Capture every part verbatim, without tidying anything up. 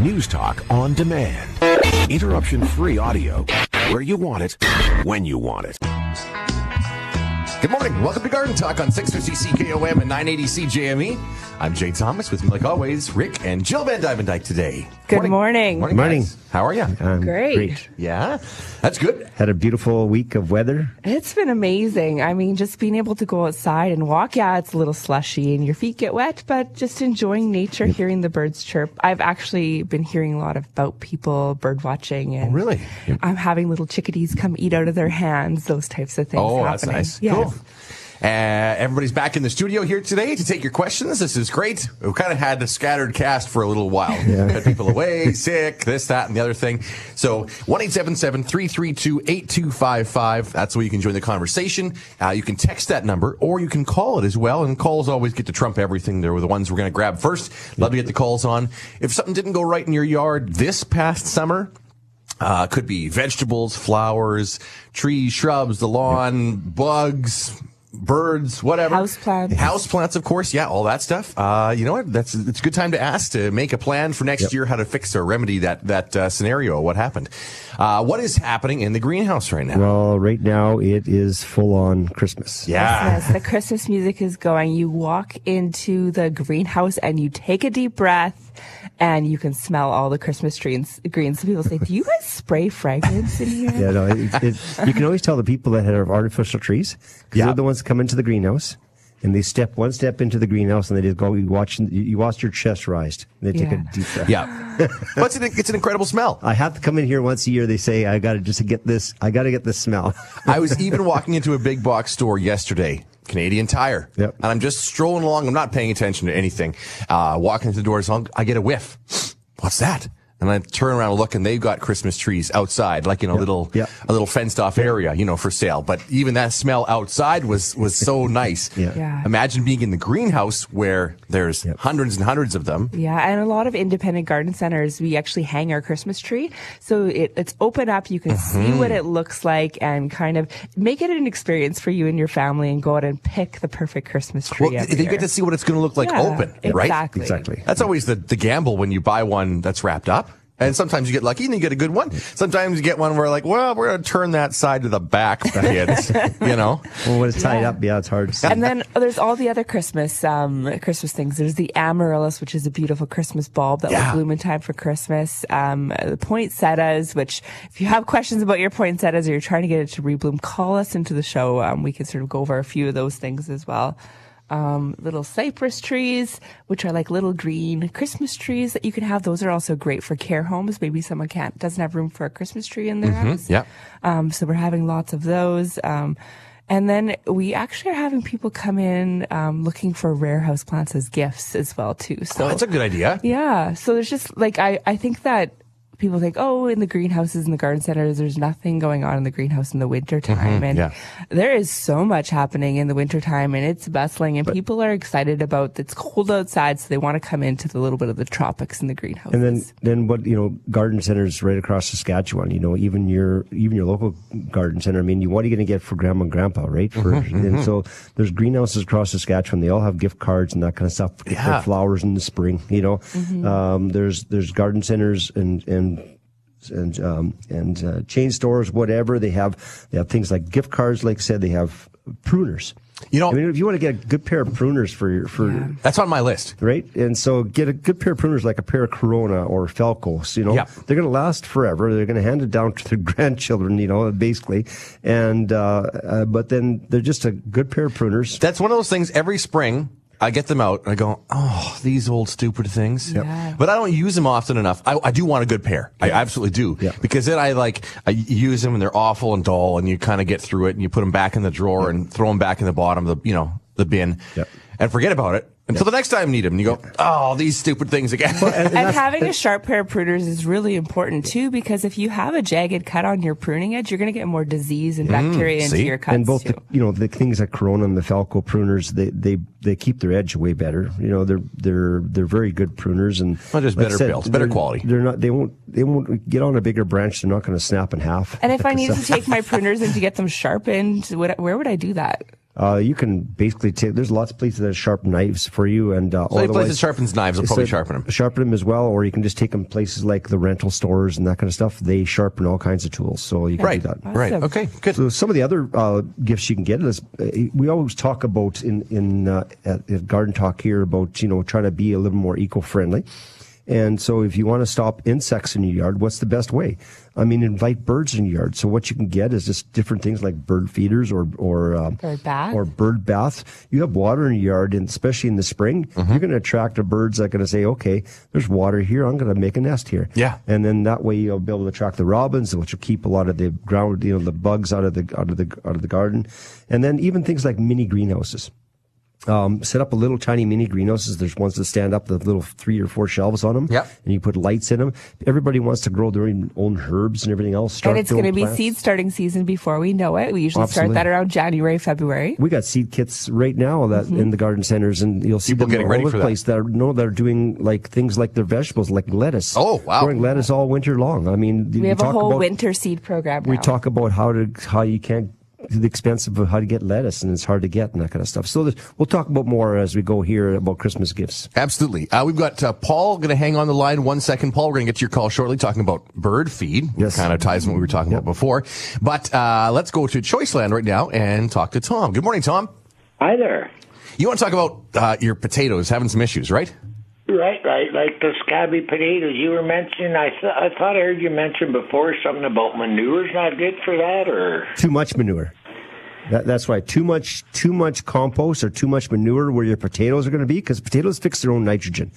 News Talk on demand. Interruption-free audio, where you want it, when you want it. Good morning. Welcome to Garden Talk on six fifty C K O M and nine eighty C J M E. I'm Jay Thomas with, like always, Rick and Jill vanDuyvendyk today. Good morning. Morning. Morning, morning. How are you? Um, great. great. Yeah, that's good. Had a beautiful week of weather. It's been amazing. I mean, just being able to go outside and walk. Yeah, it's a little slushy and your feet get wet, but just enjoying nature, yep. Hearing the birds chirp. I've actually been hearing a lot about people bird watching. And oh, really? Yep. I'm having little chickadees come eat out of their hands, those types of things oh, happening. Oh, that's nice. Yeah. Cool. Uh, everybody's back in the studio here today to take your questions. This is great. We kind of had the scattered cast for a little while. Yeah. Had people away, sick, this, that, and the other thing. So one eight seven seven, three three two, eight two five five. That's where you can join the conversation. Uh, you can text that number, or you can call it as well. And calls always get to trump everything. They're the ones we're going to grab first. Love to get the calls on. If something didn't go right in your yard this past summer, Uh, could be vegetables, flowers, trees, shrubs, the lawn, bugs, birds, whatever. Houseplants. Houseplants, of course. Yeah, all that stuff. Uh, you know what? That's, it's a good time to ask, to make a plan for next yep. year, how to fix or remedy that, that, uh, scenario, what happened. Uh, what is happening in the greenhouse right now? Well, right now it is full on Christmas. Yeah. Yes, yes. The Christmas music is going. You walk into the greenhouse and you take a deep breath. And you can smell all the Christmas trees, greens. Some people say, do you guys spray fragrance in here? Yeah, no, it, it, you can always tell the people that have artificial trees, because yep. they're the ones that come into the greenhouse, and they step one step into the greenhouse, and they just go, you watch, you watch your chest rise. And they yeah. take a deep breath. Yeah. Well, it's, an, it's an incredible smell. I have to come in here once a year. They say, I got to just get this, I got to get this smell. I was even walking into a big box store yesterday. Canadian Tire. Yep. And I'm just strolling along. I'm not paying attention to anything. Uh, walking to the doors, I get a whiff. What's that? And I turn around and look, and they've got Christmas trees outside, like in a yep. little, yep. a little fenced off area, you know, for sale. But even that smell outside was, was so nice. yeah. Yeah. Imagine being in the greenhouse where there's yep. hundreds and hundreds of them. Yeah. And a lot of independent garden centers, we actually hang our Christmas tree. So it, it's open up. You can mm-hmm. see what it looks like and kind of make it an experience for you and your family, and go out and pick the perfect Christmas tree. Well, they get to see what it's going to look like yeah, open, exactly. right? Exactly. That's always the, the gamble when you buy one that's wrapped up. And sometimes you get lucky and you get a good one. Sometimes you get one where, like, well, we're going to turn that side to the back, kids. You know? Well, when it's tied yeah. up, yeah, it's hard to see. And then oh, there's all the other Christmas um, Christmas things. There's the amaryllis, which is a beautiful Christmas bulb that yeah. will bloom in time for Christmas. Um, the poinsettias, which if you have questions about your poinsettias or you're trying to get it to rebloom, call us into the show. Um, we can sort of go over a few of those things as well. Um, little cypress trees, which are like little green Christmas trees that you can have. Those are also great for care homes. Maybe someone can't, doesn't have room for a Christmas tree in their mm-hmm, house. Yeah. Um, so we're having lots of those. Um, And then we actually are having people come in um, looking for rare house plants as gifts as well, too. So oh, that's a good idea. Yeah. So there's just like, I, I think that people think, oh, in the greenhouses and the garden centers, there's nothing going on in the greenhouse in the wintertime. Mm-hmm, and yeah. there is so much happening in the wintertime, and it's bustling, and but, people are excited about it's cold outside, so they want to come into the little bit of the tropics in the greenhouses. And then, then what, you know, garden centers right across Saskatchewan, you know, even your even your local garden center, I mean, you, what are you going to get for grandma and grandpa, right? For, mm-hmm, and mm-hmm. so there's greenhouses across Saskatchewan. They all have gift cards and that kind of stuff yeah. for flowers in the spring, you know. Mm-hmm. Um, there's, there's garden centers and, and and um, and uh, chain stores, whatever. They have they have things like gift cards, like I said. They have pruners. You know, I mean, if you want to get a good pair of pruners for your, for yeah. that's on my list, right? And so get a good pair of pruners, like a pair of Corona or Felcos. You know, yeah. they're going to last forever. They're going to hand it down to their grandchildren. You know, basically. And uh, uh, but then they're just a good pair of pruners. That's one of those things. Every spring, I get them out and I go, oh, these old stupid things. Yeah. But I don't use them often enough. I, I do want a good pair. Yeah. I absolutely do. Yeah. Because then I like, I use them and they're awful and dull, and you kind of get through it and you put them back in the drawer yeah. and throw them back in the bottom of the, you know, the bin yeah. and forget about it. Until the next time you need them, and you go, oh, these stupid things again. Well, and, and having a sharp pair of pruners is really important, too, because if you have a jagged cut on your pruning edge, you're going to get more disease and bacteria mm, into your cuts, and both, too. The, you know, the things like Corona and the Felco pruners, they, they, they keep their edge way better. You know, they're they're they're very good pruners, and not just like better said, built, better quality. They're not. They won't. They won't get on a bigger branch. They're not going to snap in half. And if I needed to take my pruners and to get them sharpened, would, where would I do that? Uh, you can basically take, there's lots of places that sharp knives for you. And uh, so any place that sharpens knives will probably sharpen them. Sharpen them as well, or you can just take them places like the rental stores and that kind of stuff. They sharpen all kinds of tools, so you can right. do that. Awesome. Right, okay, good. So some of the other uh, gifts you can get is, uh, we always talk about in, in uh, at, at Garden Talk here about, you know, trying to be a little more eco-friendly. And so if you want to stop insects in your yard, what's the best way? I mean, invite birds in your yard. So what you can get is just different things like bird feeders or or, um, bird, bath. or bird baths. You have water in your yard, and especially in the spring, mm-hmm. you're going to attract the birds that are going to say, okay, there's water here. I'm going to make a nest here. Yeah. And then that way you'll be able to attract the robins, which will keep a lot of the ground, you know, the bugs out of the out of the out of the garden. And then even things like mini greenhouses. Um, set up a little tiny mini greenhouses. There's ones that stand up, the little three or four shelves on them. Yep. And you put lights in them. Everybody wants to grow their own herbs and everything else. Start and it's going to be seed starting season before we know it. We usually Absolutely. start that around January, February. We got seed kits right now that mm-hmm. in the garden centers, and you'll see people them getting all ready over for the place that, that are, no, that are doing like things like their vegetables, like lettuce. Oh, wow. Growing lettuce all winter long. I mean, we, we have talk a whole about, winter seed program now. We talk about how to, how you can't, the expense of how to get lettuce, and it's hard to get, and that kind of stuff. So we'll talk about more as we go here about Christmas gifts. Absolutely. Uh, we've got uh, Paul going to hang on the line one second. Paul, we're going to get to your call shortly, talking about bird feed. Yes. Kind of ties in what we were talking yep. about before. But uh, let's go to Choiceland right now and talk to Tom. Good morning, Tom. Hi there. You want to talk about uh, your potatoes having some issues, right? Right, right. Like the scabby potatoes you were mentioning. I, th- I thought I heard you mention before something about manure's not good for that, or too much manure. That, that's right. Too much, too much compost or too much manure where your potatoes are going to be, because potatoes fix their own nitrogen,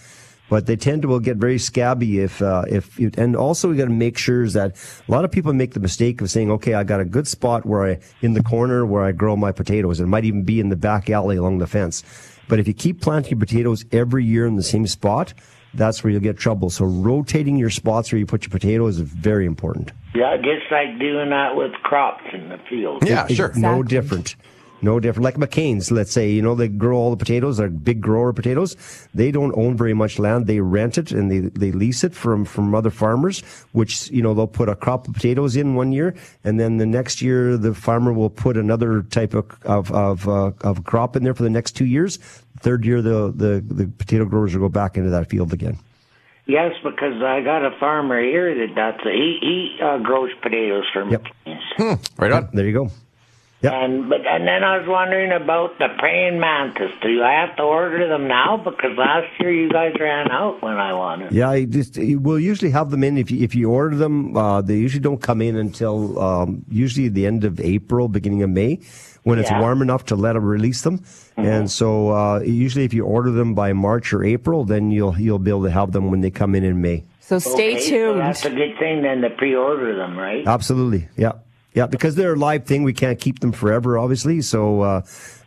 but they tend to will get very scabby if uh, if you, and also we got to make sure that a lot of people make the mistake of saying, okay, I got a good spot where I in the corner where I grow my potatoes. It might even be in the back alley along the fence. But if you keep planting potatoes every year in the same spot, that's where you'll get trouble. So rotating your spots where you put your potatoes is very important. Yeah, just like doing that with crops in the field. Yeah, it's sure. Exactly. No different. No different. Like McCain's, let's say, you know, they grow all the potatoes. They're big grower potatoes. They don't own very much land. They rent it and they, they lease it from, from other farmers, which, you know, they'll put a crop of potatoes in one year. And then the next year, the farmer will put another type of, of, of, uh, of crop in there for the next two years. Third year, the, the, the potato growers will go back into that field again. Yes, because I got a farmer here that does he, he uh, grows potatoes for yep. McCain's. Hmm. Right on. There you go. Yep. And but and then I was wondering about the praying mantis. Do I have to order them now? Because last year you guys ran out when I wanted. Yeah, you just, you, we'll usually have them in if you, if you order them. Uh, they usually don't come in until um, usually the end of April, beginning of May, when it's yeah. warm enough to let them release them. Mm-hmm. And so uh, usually if you order them by March or April, then you'll you'll be able to have them when they come in in May. So stay okay, tuned. So that's a good thing then to pre-order them, right? Absolutely. Yeah. Yeah, because they're a live thing. We can't keep them forever, obviously. So, uh,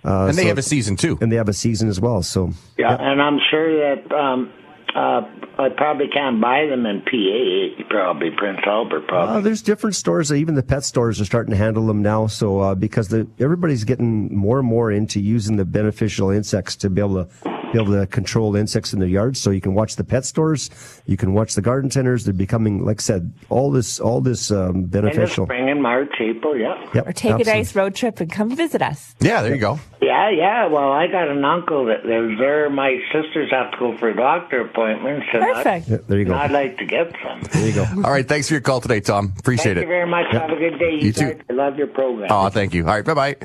uh, and they so, have a season too. And they have a season as well. So, yeah, yeah. And I'm sure that um, uh, I probably can't buy them in P A. Probably Prince Albert. Probably uh, there's different stores. Even the pet stores are starting to handle them now. So, uh, because the, everybody's getting more and more into using the beneficial insects to be able to. Be able to control insects in their yards, so you can watch the pet stores, you can watch the garden centers. They're becoming, like I said, all this, all this um, beneficial. In the spring and March, April, yeah. Yep, or take absolutely. a nice road trip and come visit us. Yeah, there you go. Yeah, yeah. Well, I got an uncle that lives there. My sisters have to go for a doctor appointment. So Perfect. I, yeah, there you go. I'd like to get some. There you go. All right, thanks for your call today, Tom. Appreciate thank it. Thank you very much. Yep. Have a good day. You, you too. I love your program. Oh, thank you. All right, bye bye.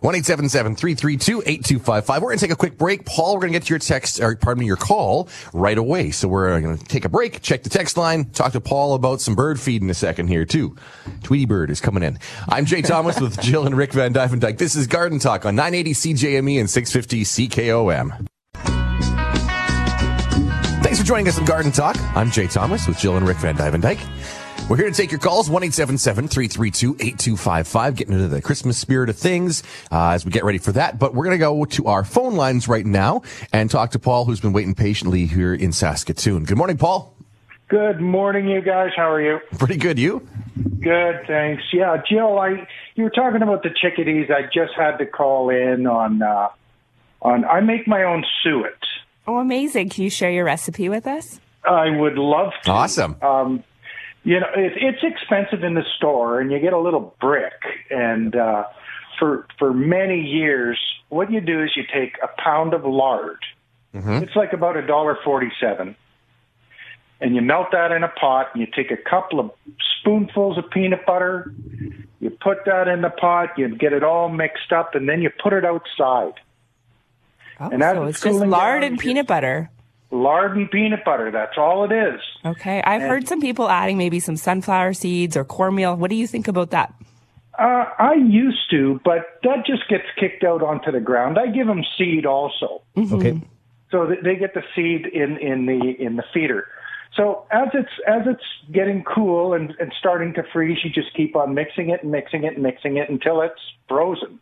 one eight seven seven, three three two, eight two five five. We're going to take a quick break. Paul, we're going to get to your text, or pardon me, your call right away. So we're going to take a break, check the text line, talk to Paul about some bird feed in a second here, too. Tweety Bird is coming in. I'm Jay Thomas with Jill and Rick vanDuyvendyk. This is Garden Talk on nine eighty C J M E and six fifty C K O M. Thanks for joining us on Garden Talk. I'm Jay Thomas with Jill and Rick vanDuyvendyk. We're here to take your calls, one eight seven seven, three three two, eight two five five, getting into the Christmas spirit of things uh, as we get ready for that. But we're going to go to our phone lines right now and talk to Paul, who's been waiting patiently here in Saskatoon. Good morning, Paul. Good morning, you guys. How are you? Pretty good. You? Good, thanks. Yeah, Jill, I you were talking about the chickadees. I just had to call in on, uh, on I make my own suet. Oh, amazing. Can you share your recipe with us? I would love to. Awesome. Um You know, it, it's expensive in the store, and you get a little brick, and uh, for for many years, what you do is you take a pound of lard. Mm-hmm. It's like about a dollar forty-seven. And you melt that in a pot, and you take a couple of spoonfuls of peanut butter, you put that in the pot, you get it all mixed up, and then you put it outside. Oh, and so it's just lard down, and peanut butter. Lard and peanut butter, that's all it is. Okay, I've and, heard some people adding maybe some sunflower seeds or cornmeal. What do you think about that? Uh, I used to, but that just gets kicked out onto the ground. I give them seed also. Mm-hmm. Okay. So they get the seed in, in the in the feeder. So as it's as it's getting cool and, and starting to freeze, you just keep on mixing it and mixing it and mixing it until it's frozen.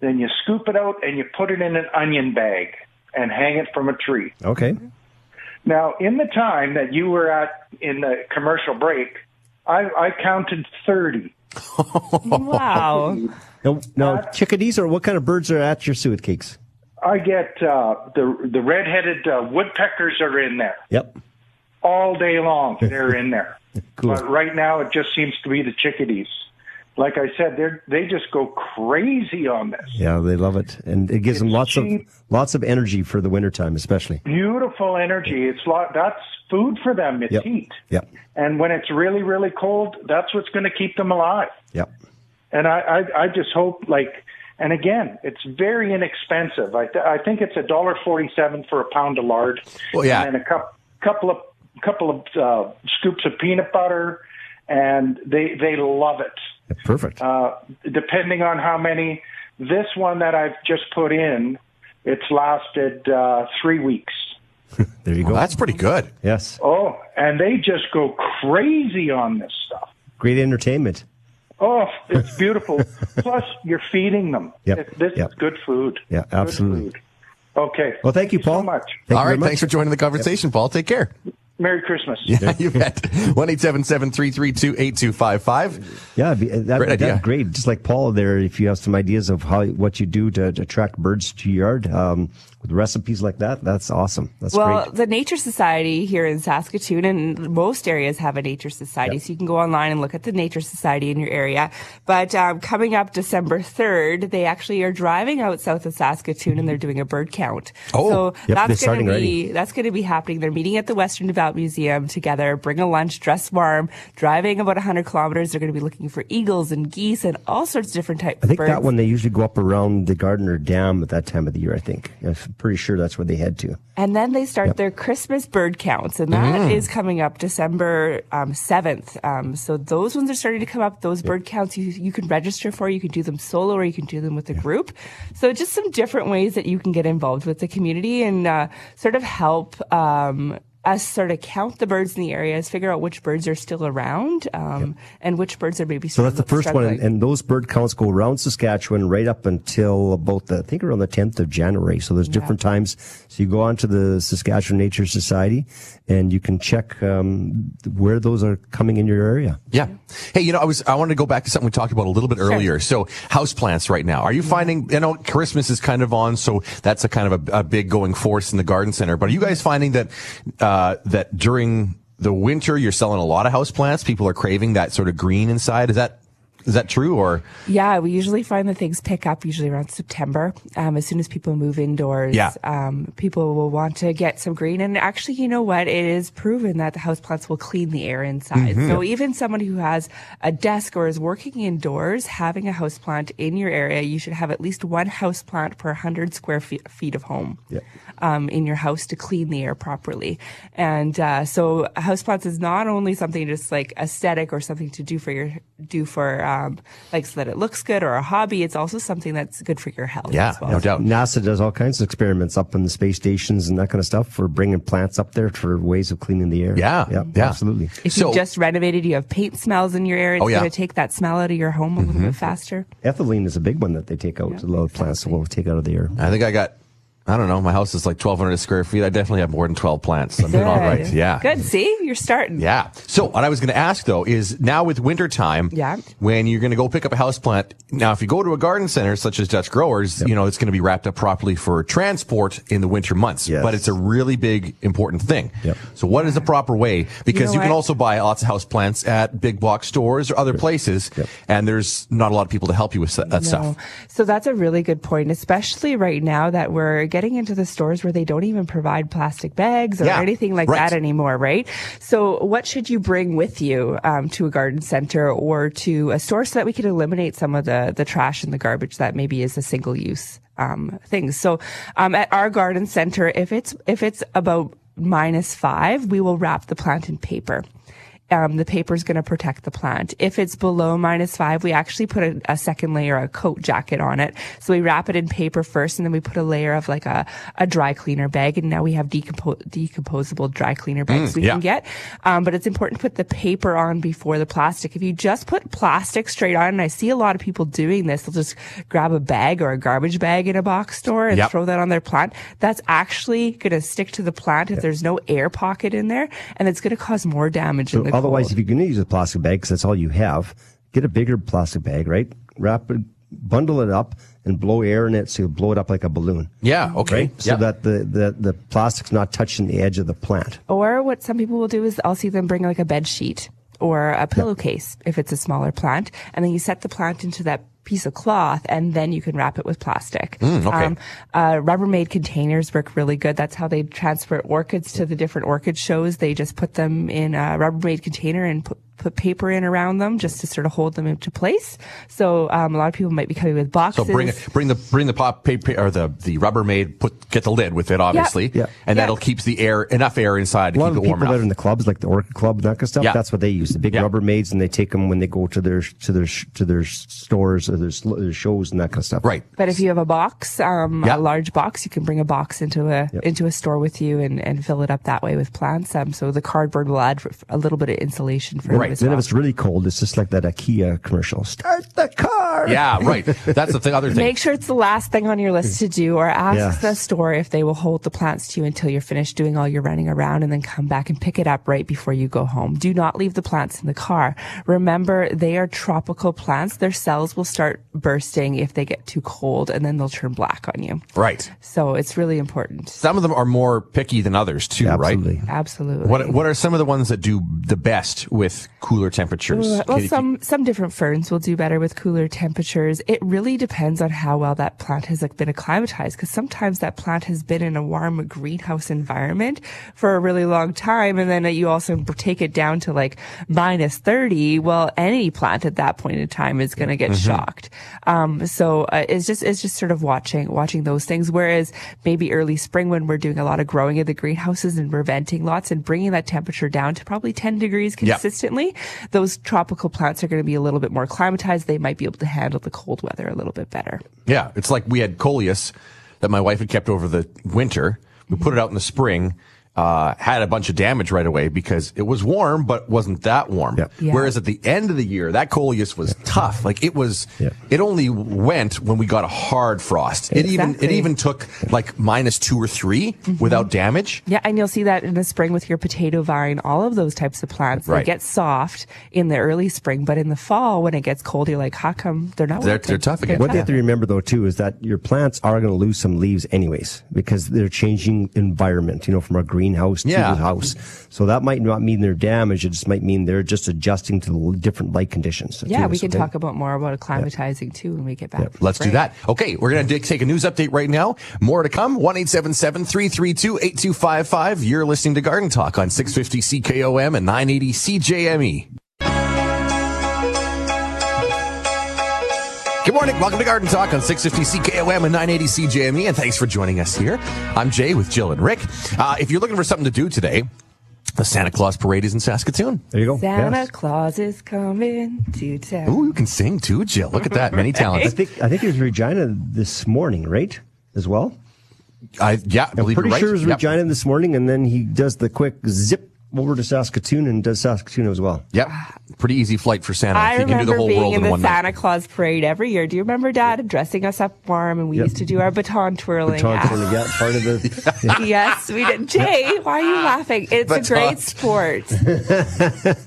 Then you scoop it out and you put it in an onion bag and hang it from a tree. Okay. Now, in the time that you were at in the commercial break, I, I counted thirty. Wow. Now, now uh, chickadees or what kind of birds are at your suet cakes? I get uh, the the red-headed uh, woodpeckers are in there. Yep. All day long, they're in there. Cool. But right now, it just seems to be the chickadees. Like I said, they they just go crazy on this. Yeah, they love it, and it gives it's them lots cheap, of lots of energy for the wintertime, especially. Beautiful energy. It's lot that's food for them. It's yep. heat. Yep. And when it's really really cold, that's what's going to keep them alive. Yep. And I, I I just hope like, and again, it's very inexpensive. I th- I think it's a dollar forty seven for a pound of lard. Well, yeah. And then a cup couple of couple of uh, scoops of peanut butter, and they they love it. Perfect. Uh, depending on how many, this one that I've just put in, it's lasted uh, three weeks. There you go. Oh, that's pretty good. Yes. Oh, and they just go crazy on this stuff. Great entertainment. Oh, it's beautiful. Plus, you're feeding them. Yep. It, this yep. is good food. Yeah, absolutely. Food. Okay. Well, thank you, Paul. Thank you so much. Thank All right. Much. Thanks for joining the conversation, yep. Paul. Take care. Merry Christmas. Yeah, you bet. one eight seven seven three three two eight two five five. Yeah, that, great idea. Great. Just like Paul there, if you have some ideas of how what you do to, to attract birds to your yard um, with recipes like that, that's awesome. That's well, great. The Nature Society here in Saskatoon, and most areas have a Nature Society, yep. so you can go online and look at the Nature Society in your area. But um, coming up December third, they actually are driving out south of Saskatoon, mm-hmm. and they're doing a bird count. Oh, so yep, that's going to be that's going to be happening. They're meeting at the Western Valley Museum together, bring a lunch, dress warm, driving about one hundred kilometers. They're going to be looking for eagles and geese and all sorts of different types of birds. I think birds. That one, they usually go up around the Gardiner Dam at that time of the year, I think. I'm pretty sure that's where they head to. And then they start yep. their Christmas bird counts, and that mm. is coming up December um, seventh. Um, so those ones are starting to come up. Those yep. bird counts you, you can register for. You can do them solo or you can do them with a yep. group. So just some different ways that you can get involved with the community and uh, sort of help um, us sort of count the birds in the areas, figure out which birds are still around, um, yep. and which birds are maybe still. So that's the first struggling. one, and, and those bird counts go around Saskatchewan right up until about the, I think around the tenth of January. So there's yeah. different times. So you go on to the Saskatchewan Nature Society, and you can check um, where those are coming in your area. Yeah. Hey, you know, I was I wanted to go back to something we talked about a little bit sure. earlier. So houseplants right now. Are you yeah. finding, you know, Christmas is kind of on, so that's a kind of a, a big going force in the garden center. But are you guys finding that uh, Uh, that during the winter you're selling a lot of houseplants? People are craving that sort of green inside. Is that is that true? Or yeah, we usually find that things pick up usually around September. Um, as soon as people move indoors, yeah. um, people will want to get some green. And actually, you know what? It is proven that the houseplants will clean the air inside. Mm-hmm. So even someone who has a desk or is working indoors, having a houseplant in your area, you should have at least one houseplant per one hundred square feet, feet of home. Yeah. Um, in your house to clean the air properly. And, uh, so houseplants is not only something just like aesthetic or something to do for your, do for, um, like so that it looks good or a hobby. It's also something that's good for your health. Yeah, as well. No doubt. NASA does all kinds of experiments up in the space stations and that kind of stuff for bringing plants up there for ways of cleaning the air. Yeah. Yep, yeah. Absolutely. If so, you just renovated, you have paint smells in your air. It's oh, yeah. going to take that smell out of your home a mm-hmm. little bit faster. Ethylene is a big one that they take out. Yeah, a lot of plants will take out of the air. I think I got I don't know. My house is like twelve hundred square feet. I definitely have more than twelve plants. I'm doing all right. Yeah. Good. See, you're starting. Yeah. So what I was going to ask though is now with winter time, yeah. when you're going to go pick up a house plant. Now, if you go to a garden center such as Dutch Growers, yep. you know, it's going to be wrapped up properly for transport in the winter months, yes. but it's a really big, important thing. Yep. So what yeah. is the proper way? Because you, know you can also buy lots of house plants at big box stores or other yep. places. Yep. And there's not a lot of people to help you with that no. stuff. So that's a really good point, especially right now that we're getting getting into the stores where they don't even provide plastic bags or yeah, anything like right. that anymore, right? So what should you bring with you um, to a garden center or to a store so that we can eliminate some of the, the trash and the garbage that maybe is a single use um, thing? So um, at our garden center, if it's, if it's about minus five, we will wrap the plant in paper. Um, the paper is going to protect the plant. If it's below minus five, we actually put a, a second layer, a coat jacket on it. So we wrap it in paper first, and then we put a layer of like a, a dry cleaner bag. And now we have decompo- decomposable dry cleaner bags mm, we yeah. can get. Um, but it's important to put the paper on before the plastic. If you just put plastic straight on, and I see a lot of people doing this, they'll just grab a bag or a garbage bag in a box store and yep. throw that on their plant. That's actually going to stick to the plant if yep. there's no air pocket in there, and it's going to cause more damage so in the otherwise, if you're going to use a plastic bag, because that's all you have, get a bigger plastic bag, right? Wrap it, bundle it up, and blow air in it so you blow it up like a balloon. Yeah, okay. Right? Yeah. So that the, the, the plastic's not touching the edge of the plant. Or what some people will do is I'll see them bring like a bed sheet or a pillowcase yep. if it's a smaller plant, and then you set the plant into that piece of cloth, and then you can wrap it with plastic. Mm, okay. Um, uh, Rubbermaid containers work really good. That's how they transfer orchids to the different orchid shows. They just put them in a Rubbermaid container and put put paper in around them just to sort of hold them into place. So um, a lot of people might be coming with boxes. So bring it, bring the bring the pop paper or the the Rubbermaid, put get the lid with it, obviously, yep. Yep. and yep. that'll keep the air enough air inside to keep it warm. A lot of people that are in the clubs, like the Orchid Club, and that kind of stuff. Yep. That's what they use, the big yep. Rubbermaids, and they take them when they go to their to their to their stores or their, their shows and that kind of stuff. Right. But if you have a box, um, yep. a large box, you can bring a box into a yep. into a store with you and, and fill it up that way with plants. Um, so the cardboard will add a little bit of insulation for right. Right. Then well. If it's really cold, it's just like that IKEA commercial. Start the car. Yeah, right. That's the thing, other thing. Make sure it's the last thing on your list to do, or ask yes. the store if they will hold the plants to you until you're finished doing all your running around, and then come back and pick it up right before you go home. Do not leave the plants in the car. Remember, they are tropical plants. Their cells will start bursting if they get too cold, and then they'll turn black on you. Right. So it's really important. Some of them are more picky than others, too, Absolutely. Right? Absolutely. What, what are some of the ones that do the best with cooler temperatures? Well, some some different ferns will do better with cooler temperatures. It really depends on how well that plant has been acclimatized, because sometimes that plant has been in a warm greenhouse environment for a really long time, and then you also take it down to like minus thirty. Well, any plant at that point in time is going to get mm-hmm. shocked. Um, so uh, it's just it's just sort of watching watching those things. Whereas maybe early spring, when we're doing a lot of growing in the greenhouses and we're venting lots and bringing that temperature down to probably ten degrees consistently. Yep. Those tropical plants are going to be a little bit more acclimatized. They might be able to handle the cold weather a little bit better. Yeah, it's like we had coleus that my wife had kept over the winter. We mm-hmm. put it out in the spring, uh, had a bunch of damage right away because it was warm, but wasn't that warm. Yeah. Yeah. Whereas at the end of the year, that coleus was yeah. tough. Like it was, yeah. it only went when we got a hard frost. Exactly. It even, it even took like minus two or three mm-hmm. without damage. Yeah. And you'll see that in the spring with your potato vine, all of those types of plants. Right. They get soft in the early spring, but in the fall when it gets cold, you're like, how come they're not? They're, they're tough again. What you have to remember though, too, is that your plants are going to lose some leaves anyways, because they're changing environment, you know, from a green house yeah. to the house. So that might not mean they're damaged. It just might mean they're just adjusting to the different light conditions. Yeah, we can talk about more about acclimatizing yeah. too when we get back. Yeah. Let's do that. Okay, we're going to take a news update right now. More to come. one eight seven seven, three three two, eight two five five. You're listening to Garden Talk on six fifty C K O M and nine eighty C J M E. Good morning. Welcome to Garden Talk on six fifty C K O M and nine eighty C J M E, and thanks for joining us here. I'm Jay with Jill and Rick. Uh, if you're looking for something to do today, the Santa Claus Parade is in Saskatoon. There you go. Santa yes. Claus is coming to town. Ooh, you can sing too, Jill. Look at that. Many talents. I think, I think it was Regina this morning, right? As well? I, yeah, I believe I'm pretty you're right. sure it was yep. Regina this morning, and then he does the quick zip over to Saskatoon and does Saskatoon as well. Yep. Pretty easy flight for Santa. I he remember can do the whole being world in, in the one Santa night. Claus parade every year. Do you remember, Dad, dressing us up warm? And we yep. used to do our baton twirling. Baton after. twirling, yeah, part of the... Yeah. Yes, we did. Jay, why are you laughing? It's baton. A great sport.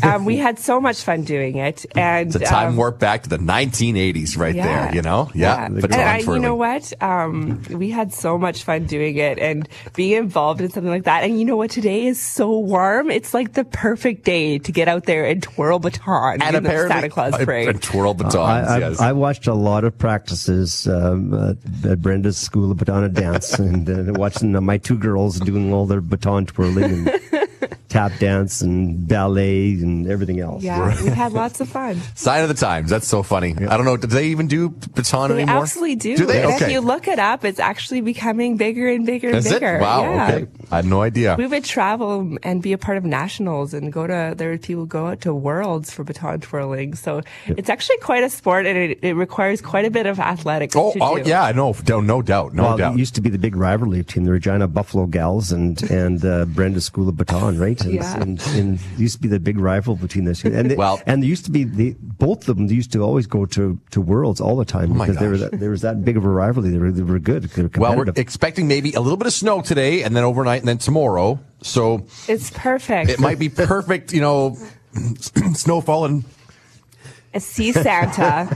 Um, we had so much fun doing it. And, it's a time um, warp back to the nineteen eighties right yeah, there, you know? Yeah. yeah. And I, you know what? Um, we had so much fun doing it and being involved in something like that. And you know what? Today is so warm. It's like the perfect day to get out there and twirl batons and in the Santa Claus parade. And twirl batons, uh, I, yes. I, I watched a lot of practices um, uh, at Brenda's School of Baton and Dance and uh, watching uh, my two girls doing all their baton twirling and tap dance and ballet and everything else. Yeah, we've had lots of fun. Sign of the times. That's so funny. Yeah. I don't know. Do they even do baton they anymore? They absolutely do. Do they? Okay. If you look it up, it's actually becoming bigger and bigger and Is bigger. It? Wow. Yeah. Okay. I had no idea. We would travel and be a part of nationals and go to, there would people go out to worlds for baton twirling. So yeah. it's actually quite a sport and it, it requires quite a bit of athletics. Oh, to oh do. yeah, I know. No, no doubt. No well, doubt. It used to be the big rivalry between the Regina Buffalo Gals and, and uh, Brenda's School of Baton, right? And, yeah. and, and there used to be the big rival between those two. And, they, well, and there used to be, the, both of them used to always go to, to Worlds all the time because oh there, was that, there was that big of a rivalry. They were, they were good. They were well, we're expecting maybe a little bit of snow today and then overnight and then tomorrow. So it's perfect. It might be perfect, you know, snowfall and... See Santa.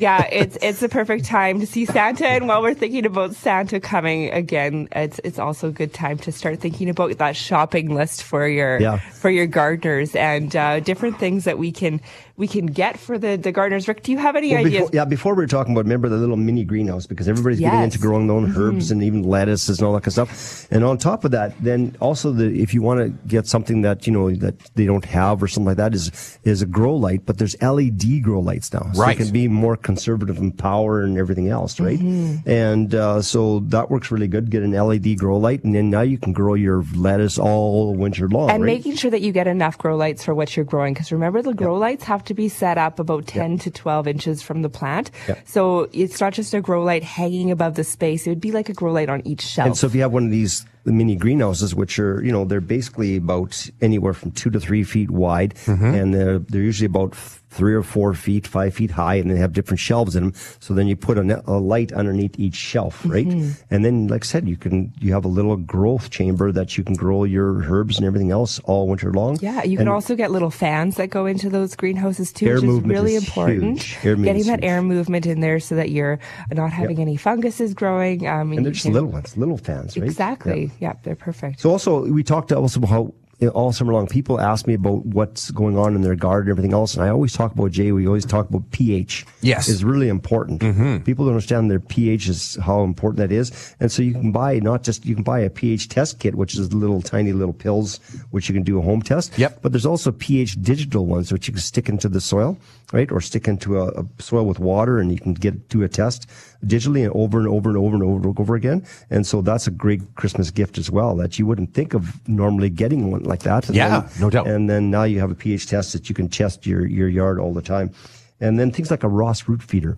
Yeah, it's it's the perfect time to see Santa. And while we're thinking about Santa coming again, it's it's also a good time to start thinking about that shopping list for your yeah. for your gardeners and uh, different things that we can we can get for the, the gardeners. Rick, do you have any well, ideas? Before, yeah, before we were talking about, remember the little mini greenhouse, because everybody's yes. getting into growing their own mm-hmm. herbs and even lettuces and all that kind of stuff. And on top of that, then also the if you want to get something that you know that they don't have or something like that is is a grow light, but there's L E D grow lights now, so right. it can be more conservative in power and everything else, right? Mm-hmm. And uh, so that works really good. Get an L E D grow light, and then now you can grow your lettuce all winter long. And right? making sure that you get enough grow lights for what you're growing, because remember the grow yep. lights have to be set up about ten yep. to twelve inches from the plant. Yep. So it's not just a grow light hanging above the space; it would be like a grow light on each shelf. And so if you have one of these. The mini greenhouses, which are, you know, they're basically about anywhere from two to three feet wide, mm-hmm. and they're, they're usually about three or four feet, five feet high, and they have different shelves in them. So then you put a, a light underneath each shelf, right? Mm-hmm. And then, like I said, you can, you have a little growth chamber that you can grow your herbs and everything else all winter long. Yeah, you can and also get little fans that go into those greenhouses too, which is really is important. Huge. Air Getting that huge. air movement in there so that you're not having yep. any funguses growing. Um, and, and they're just can, little ones, little fans, right? Exactly. Yep. Yeah, they're perfect. So also, we talked also about how all summer long people ask me about what's going on in their garden and everything else, and I always talk about, Jay, we always talk about pH. Yes. It's really important. Mm-hmm. People don't understand their pH is how important that is, and so you can buy not just, you can buy a pH test kit, which is little tiny little pills, which you can do a home test, Yep. but there's also pH digital ones, which you can stick into the soil, right, or stick into a, a soil with water, and you can get do a test digitally and over and over and over and over and over again. And so that's a great Christmas gift as well that you wouldn't think of normally getting one like that. And yeah, then, no doubt. And then now you have a pH test that you can test your, your yard all the time. And then things like a Ross root feeder.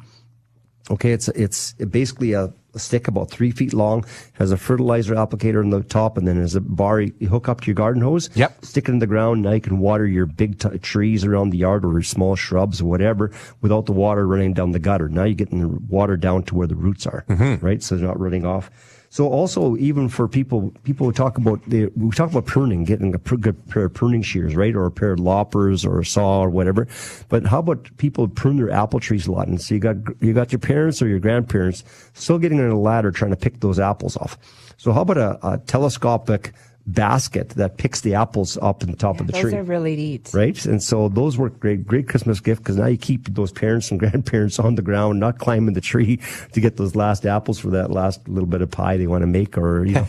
Okay, it's it's basically a, a stick about three feet long, has a fertilizer applicator on the top, and then there's a bar you hook up to your garden hose, yep. stick it in the ground, now you can water your big t- trees around the yard or your small shrubs or whatever without the water running down the gutter. Now you're getting the water down to where the roots are, mm-hmm. right? So they're not running off. So also, even for people, people talk about, the, we talk about pruning, getting a pr- good pair of pruning shears, right? Or a pair of loppers or a saw or whatever. But how about people prune their apple trees a lot? And so you got, you got your parents or your grandparents still getting on a ladder trying to pick those apples off. So how about a, a telescopic basket that picks the apples up in the top yeah, of the those tree? Those are really neat. Right? And so those were great, great Christmas gift because now you keep those parents and grandparents on the ground, not climbing the tree to get those last apples for that last little bit of pie they want to make, or, you know.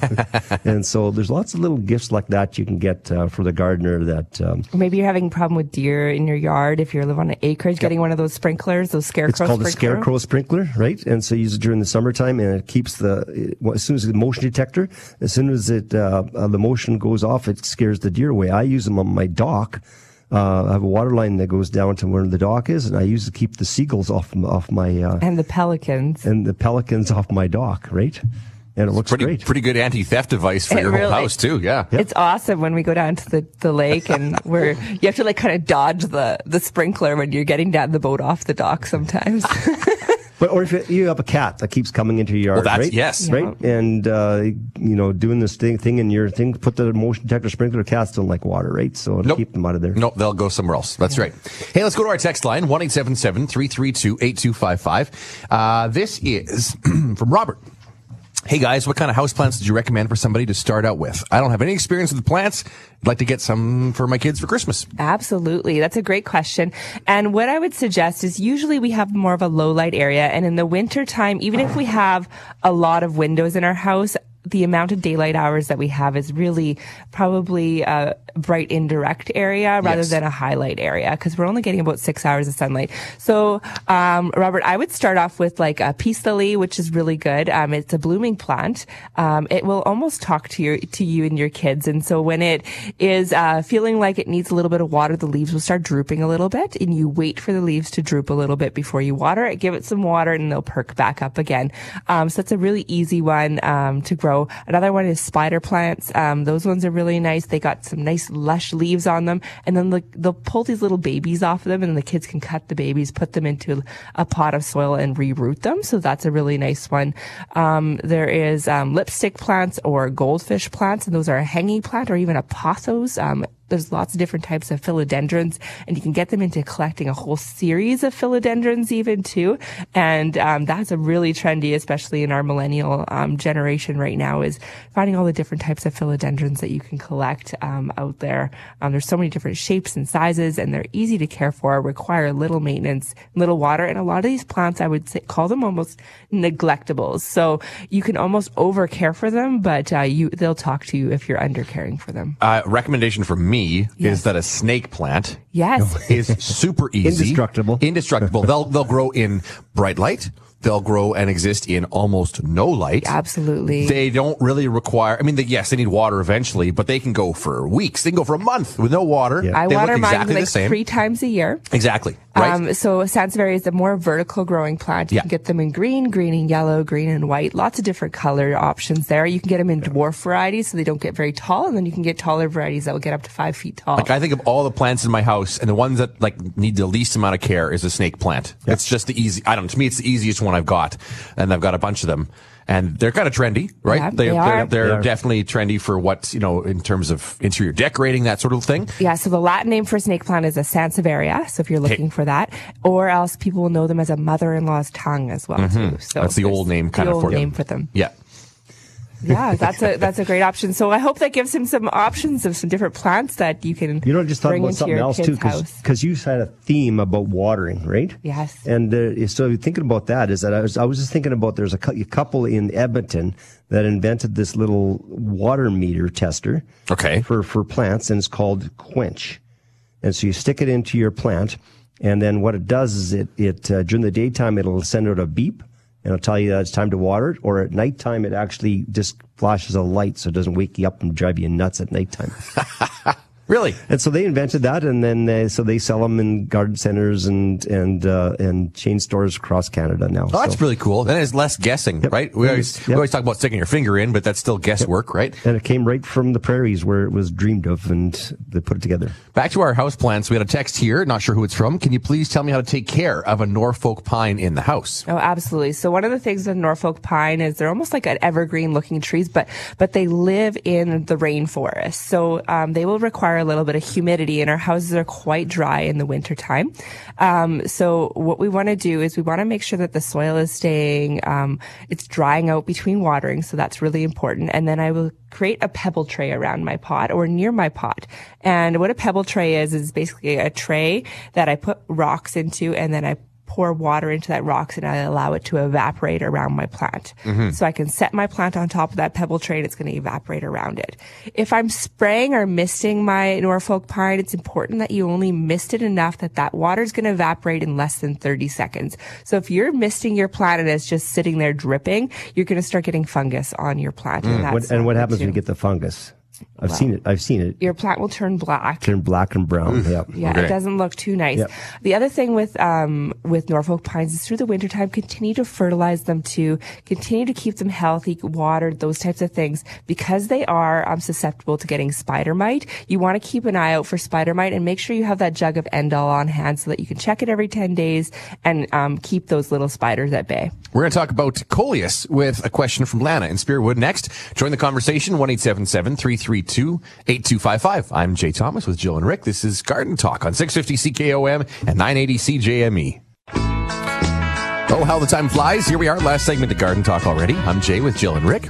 And so there's lots of little gifts like that you can get uh, for the gardener that. Um, maybe you're having a problem with deer in your yard if you live on an acreage, yeah. getting one of those sprinklers, those scarecrow sprinklers. It's called sprinkler. a scarecrow sprinkler, right? And so you use it during the summertime and it keeps the, it, well, as soon as the motion detector, as soon as it, uh, uh the motion goes off, it scares the deer away. I use them on my dock. Uh, I have a water line that goes down to where the dock is, and I use to keep the seagulls off off my uh, and the pelicans and the pelicans off my dock, right? And it looks pretty, great. Pretty good anti-theft device for it your really, whole house too. Yeah. Yep. It's awesome when we go down to the, the lake and we're, you have to like kind of dodge the, the sprinkler when you're getting down the boat off the dock sometimes. But, or if you have a cat that keeps coming into your yard, well, that's, right? Yes. Right? Yeah. And, uh, you know, doing this thing, thing in your thing, put the motion detector sprinkler, cats don't like water, right? So it'll nope. keep them out of there. Nope, they'll go somewhere else. That's yeah. right. Hey, let's go to our text line, one eight seven seven, three three two, eight two five five. Uh, this is from Robert. Hey guys, what kind of houseplants did you recommend for somebody to start out with? I don't have any experience with the plants. I'd like to get some for my kids for Christmas. Absolutely. That's a great question. And what I would suggest is usually we have more of a low light area. And in the winter time, even if we have a lot of windows in our house, the amount of daylight hours that we have is really probably a bright indirect area rather yes. than a highlight area, because we're only getting about six hours of sunlight. So, um, Robert, I would start off with like a peace lily, which is really good. Um, it's a blooming plant. Um, it will almost talk to your, to you and your kids. And so when it is, uh, feeling like it needs a little bit of water, the leaves will start drooping a little bit, and you wait for the leaves to droop a little bit before you water it. Give it some water and they'll perk back up again. Um, so that's a really easy one, um, to grow. Another one is spider plants. Um, those ones are really nice. They got some nice lush leaves on them. And then the, they'll pull these little babies off of them, and the kids can cut the babies, put them into a pot of soil and reroot them. So that's a really nice one. Um, there is um, lipstick plants or goldfish plants, and those are a hanging plant or even a pothos. Um, There's lots of different types of philodendrons, and you can get them into collecting a whole series of philodendrons even too. And um, that's a really trendy, especially in our millennial um, generation right now, is finding all the different types of philodendrons that you can collect um, out there. Um, there's so many different shapes and sizes, and they're easy to care for, require little maintenance, little water. And a lot of these plants, I would say, call them almost neglectables. So you can almost over care for them, but uh, you they'll talk to you if you're under caring for them. Uh, recommendation from me. Yes. Is that a snake plant? Yes, is super easy, indestructible. Indestructible. They'll they'll grow in bright light. They'll grow and exist in almost no light. Absolutely. They don't really require, I mean, the, yes, they need water eventually, but they can go for weeks. They can go for a month with no water. Yeah. I they water look exactly mine like the same. three times a year. Exactly. Right. Um, so Sansevieria is a more vertical growing plant. You yeah. can get them in green, green and yellow, green and white. Lots of different color options there. You can get them in dwarf varieties so they don't get very tall, and then you can get taller varieties that will get up to five feet tall. Like I think of all the plants in my house, and the ones that like need the least amount of care is a snake plant. Yeah. It's just the easy, I don't know, to me it's the easiest one I've got, and I've got a bunch of them, and they're kind of trendy, right? Yeah, they, they are. They're, they're they are. definitely trendy for what, you know, in terms of interior decorating, that sort of thing. Yeah, so the Latin name for snake plant is a Sansevieria, so if you're looking hey. for that, or else people will know them as a mother-in-law's tongue as well, mm-hmm. too. So that's the old name kind the of old for name them. for them. Yeah. Yeah, that's a that's a great option. So I hope that gives him some options of some different plants that you can. You know, just talking about something else too, because you had a theme about watering, right? Yes. And uh, so thinking about that is that I was I was just thinking about there's a, cu- a couple in Edmonton that invented this little water meter tester. Okay. For for plants, and it's called Quench, and so you stick it into your plant, and then what it does is it it uh, during the daytime it'll send out a beep. And it'll tell you that it's time to water it, or at nighttime it actually just flashes a light so it doesn't wake you up and drive you nuts at nighttime. Really? And so they invented that, and then they, so they sell them in garden centers and and uh, and chain stores across Canada now. Oh, that's so. really cool. Then it's less guessing, yep. right? We always yep. we always talk about sticking your finger in, but that's still guesswork, yep. right? And it came right from the prairies where it was dreamed of, and they put it together. Back to our house plants. We had a text here. Not sure who it's from. Can you please tell me how to take care of a Norfolk pine in the house? Oh, absolutely. So one of the things with Norfolk pine is they're almost like an evergreen-looking trees, but but they live in the rainforest, so um, they will require a little bit of humidity, and our houses are quite dry in the winter time. Um, so what we want to do is we want to make sure that the soil is staying, um, it's drying out between watering. So that's really important. And then I will create a pebble tray around my pot or near my pot. And what a pebble tray is, is basically a tray that I put rocks into, and then I pour water into that rocks, and I allow it to evaporate around my plant. Mm-hmm. So I can set my plant on top of that pebble tray, and it's going to evaporate around it. If I'm spraying or misting my Norfolk pine, it's important that you only mist it enough that that water is going to evaporate in less than thirty seconds. So if you're misting your plant and it's just sitting there dripping, you're going to start getting fungus on your plant. Mm. And, that's what, and what happens too. when you get the fungus? I've well, seen it. I've seen it. Your plant will turn black. Turn black and brown. Mm. Yep. Yeah. Okay. It doesn't look too nice. Yep. The other thing with um with Norfolk pines is through the wintertime, continue to fertilize them too. Continue to keep them healthy, watered, those types of things, because they are um susceptible to getting spider mite. You want to keep an eye out for spider mite and make sure you have that jug of Endol on hand so that you can check it every ten days and um keep those little spiders at bay. We're going to talk about coleus with a question from Lana in Spearwood next. Join the conversation one eight seven seven three three two eight two five five. I'm Jay Thomas with Jill and Rick. This is Garden Talk on six fifty C K O M and nine eighty C J M E. Oh, how the time flies. Here we are, last segment of Garden Talk already. I'm Jay with Jill and Rick.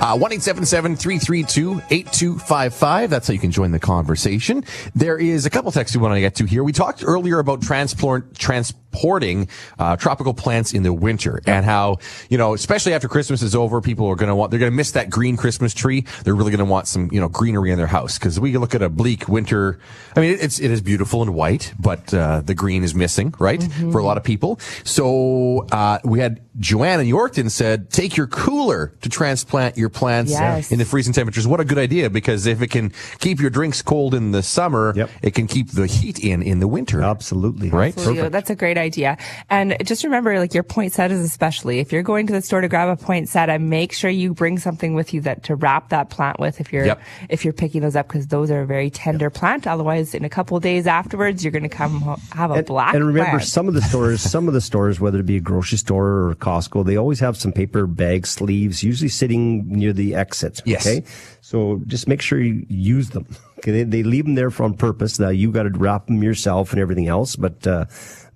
Uh, one eight seven seven three three two eight two five five. That's how you can join the conversation. There is a couple texts we want to get to here. We talked earlier about transplant, transporting, uh, tropical plants in the winter and how, you know, especially after Christmas is over, people are going to want, they're going to miss that green Christmas tree. They're really going to want some, you know, greenery in their house. Cause we look at a bleak winter. I mean, it's, it is beautiful and white, but, uh, the green is missing, right? Mm-hmm. For a lot of people. So, uh, we had Joanne in Yorkton said, take your cooler to transplant your plants yes. in the freezing temperatures. What a good idea, because if it can keep your drinks cold in the summer, yep. it can keep the heat in in the winter. Absolutely. Right? Absolutely. That's a great idea. And just remember, like your poinsettias especially, if you're going to the store to grab a poinsettia, make sure you bring something with you that to wrap that plant with if you're yep. if you're picking those up, because those are a very tender yep. plant. Otherwise, in a couple of days afterwards, you're going to come ho- have a and, black And remember, plant. some of the stores, some of the stores, whether it be a grocery store or a Costco, they always have some paper bag sleeves, usually sitting near the exit. Yes. Okay. So just make sure you use them. Okay. They, they leave them there for on purpose. Now you got to wrap them yourself and everything else, but, uh,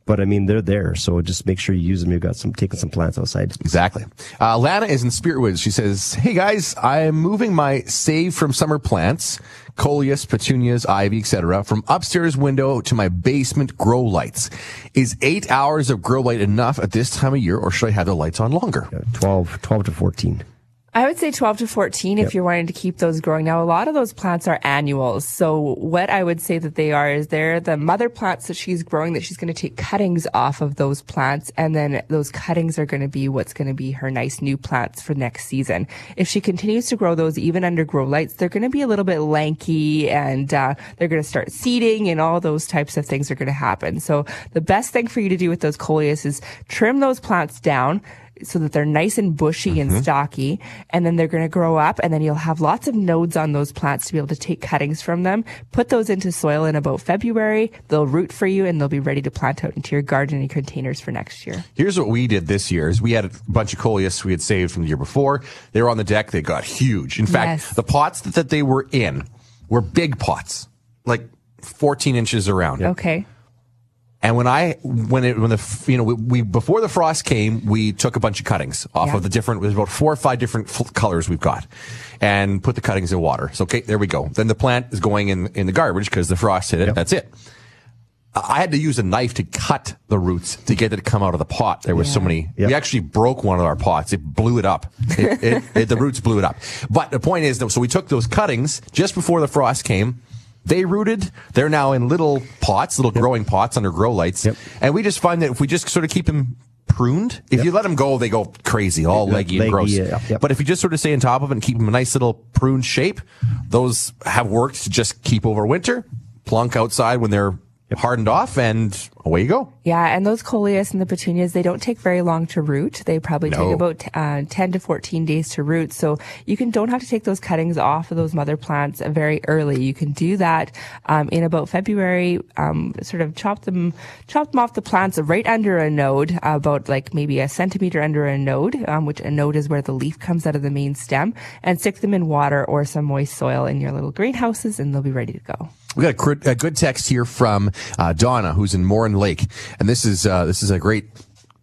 But I mean, they're there, so just make sure you use them. You've got some taking some plants outside. Exactly. Uh, Lana is in Spiritwoods. She says, "Hey guys, I'm moving my save from summer plants, coleus, petunias, ivy, et cetera, from upstairs window to my basement grow lights. Is eight hours of grow light enough at this time of year, or should I have the lights on longer?" Yeah, twelve, twelve to fourteen. I would say twelve to fourteen if yep. you're wanting to keep those growing. Now, a lot of those plants are annuals. So what I would say that they are is they're the mother plants that she's growing, that she's going to take cuttings off of those plants. And then those cuttings are going to be what's going to be her nice new plants for next season. If she continues to grow those, even under grow lights, they're going to be a little bit lanky and uh, they're going to start seeding and all those types of things are going to happen. So the best thing for you to do with those coleus is trim those plants down so that they're nice and bushy mm-hmm. and stocky, and then they're going to grow up, and then you'll have lots of nodes on those plants to be able to take cuttings from them, put those into soil in about February. They'll root for you, and they'll be ready to plant out into your garden and containers for next year. Here's what we did this year is we had a bunch of coleus we had saved from the year before. They were on the deck. They got huge. In fact, yes. the pots that they were in were big pots, like fourteen inches around. Okay. And when I, when it, when the, you know, we, we before the frost came, we took a bunch of cuttings off yeah. of the different, there's about four or five different fl- colors we've got and put the cuttings in water. So, okay, there we go. Then the plant is going in, in the garbage because the frost hit it. Yep. That's it. I had to use a knife to cut the roots to get it to come out of the pot. There was yeah. so many. Yep. We actually broke one of our pots. It blew it up. It, it, it, the roots blew it up. But the point is, so we took those cuttings just before the frost came. They rooted. They're now in little pots, little yep. growing pots under grow lights. Yep. And we just find that if we just sort of keep them pruned, if yep. you let them go, they go crazy, all leggy, leggy and gross. Yeah. Yep. But if you just sort of stay on top of it and keep them a nice little pruned shape, those have worked to just keep over winter, plunk outside when they're hardened off, and away you go. Yeah, and those coleus and the petunias, they don't take very long to root. They probably no. take about uh, ten to fourteen days to root. So you can don't have to take those cuttings off of those mother plants very early. You can do that um, in about February. Um, sort of chop them, chop them off the plants right under a node, about like maybe a centimeter under a node, um, which a node is where the leaf comes out of the main stem, and stick them in water or some moist soil in your little greenhouses, and they'll be ready to go. We got a, cr- a good text here from uh, Donna, who's in Morin Lake, and this is uh, this is a great.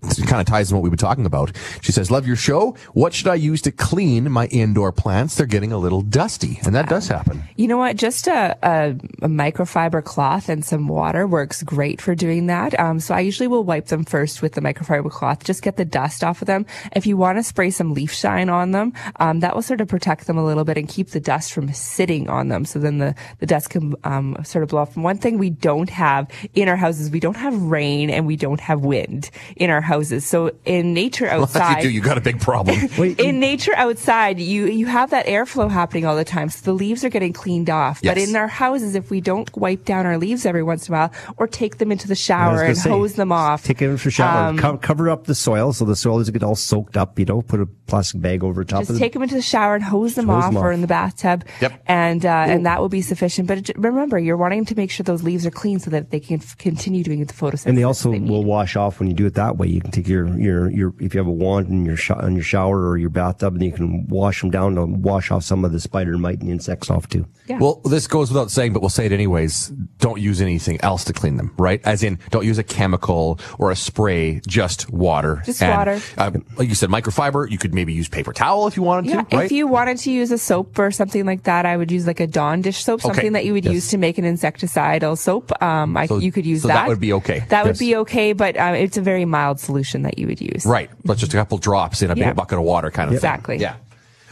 It kind of ties in what we've been talking about. She says, love your show. What should I use to clean my indoor plants? They're getting a little dusty. And that um, does happen. You know what? Just a, a, a microfiber cloth and some water works great for doing that. Um, so I usually will wipe them first with the microfiber cloth. Just get the dust off of them. If you want to spray some leaf shine on them, um, that will sort of protect them a little bit and keep the dust from sitting on them. So then the, the dust can um, sort of blow off. And one thing we don't have in our houses, we don't have rain and we don't have wind in our houses. So in nature outside, well, if you do, you got a big problem. In nature outside, you you have that airflow happening all the time, so the leaves are getting cleaned off. Yes. But in our houses, if we don't wipe down our leaves every once in a while, or take them into the shower and say, hose them off, take them for shower, um, co- cover up the soil so the soil doesn't get all soaked up. You know, put a plastic bag over top. Just of take them into the shower and hose them, hose off, them off, or in the bathtub, yep. and uh, and that will be sufficient. But remember, you're wanting to make sure those leaves are clean so that they can f- continue doing the photosynthesis. And they also they will wash off when you do it that way. You can take your your your if you have a wand in your sh- in your shower or your bathtub, and you can wash them down to wash off some of the spider mite and insects off too. Yeah. Well, this goes without saying, but we'll say it anyways. Don't use anything else to clean them, right? As in, don't use a chemical or a spray. Just water. Just and, water. Uh, like you said, microfiber. You could maybe use paper towel if you wanted yeah, to. Right? If you wanted to use a soap or something like that, I would use like a Dawn dish soap, something okay. that you would yes. use to make an insecticidal soap. Um, I, so, you could use so that. That would be okay. That yes. would be okay, but um, it's a very mild solution that you would use. Right. Let's just a couple drops in a yeah. big bucket of water kind of exactly. thing. Exactly. Yeah.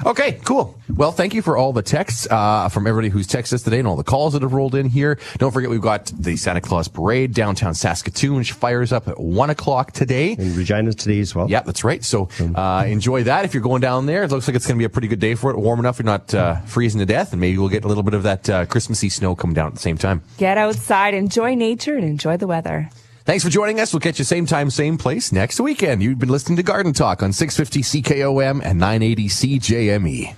Okay, cool. Well, thank you for all the texts uh from everybody who's texted us today and all the calls that have rolled in here. Don't forget, we've got the Santa Claus Parade downtown Saskatoon, which fires up at one o'clock today. And Regina's today as well. Yeah, that's right. So uh enjoy that if you're going down there. It looks like it's going to be a pretty good day for it. Warm enough, you're not uh freezing to death, and maybe we'll get a little bit of that uh Christmassy snow coming down at the same time. Get outside, enjoy nature, and enjoy the weather. Thanks for joining us. We'll catch you same time, same place next weekend. You've been listening to Garden Talk on six fifty C K O M and nine eighty C J M E.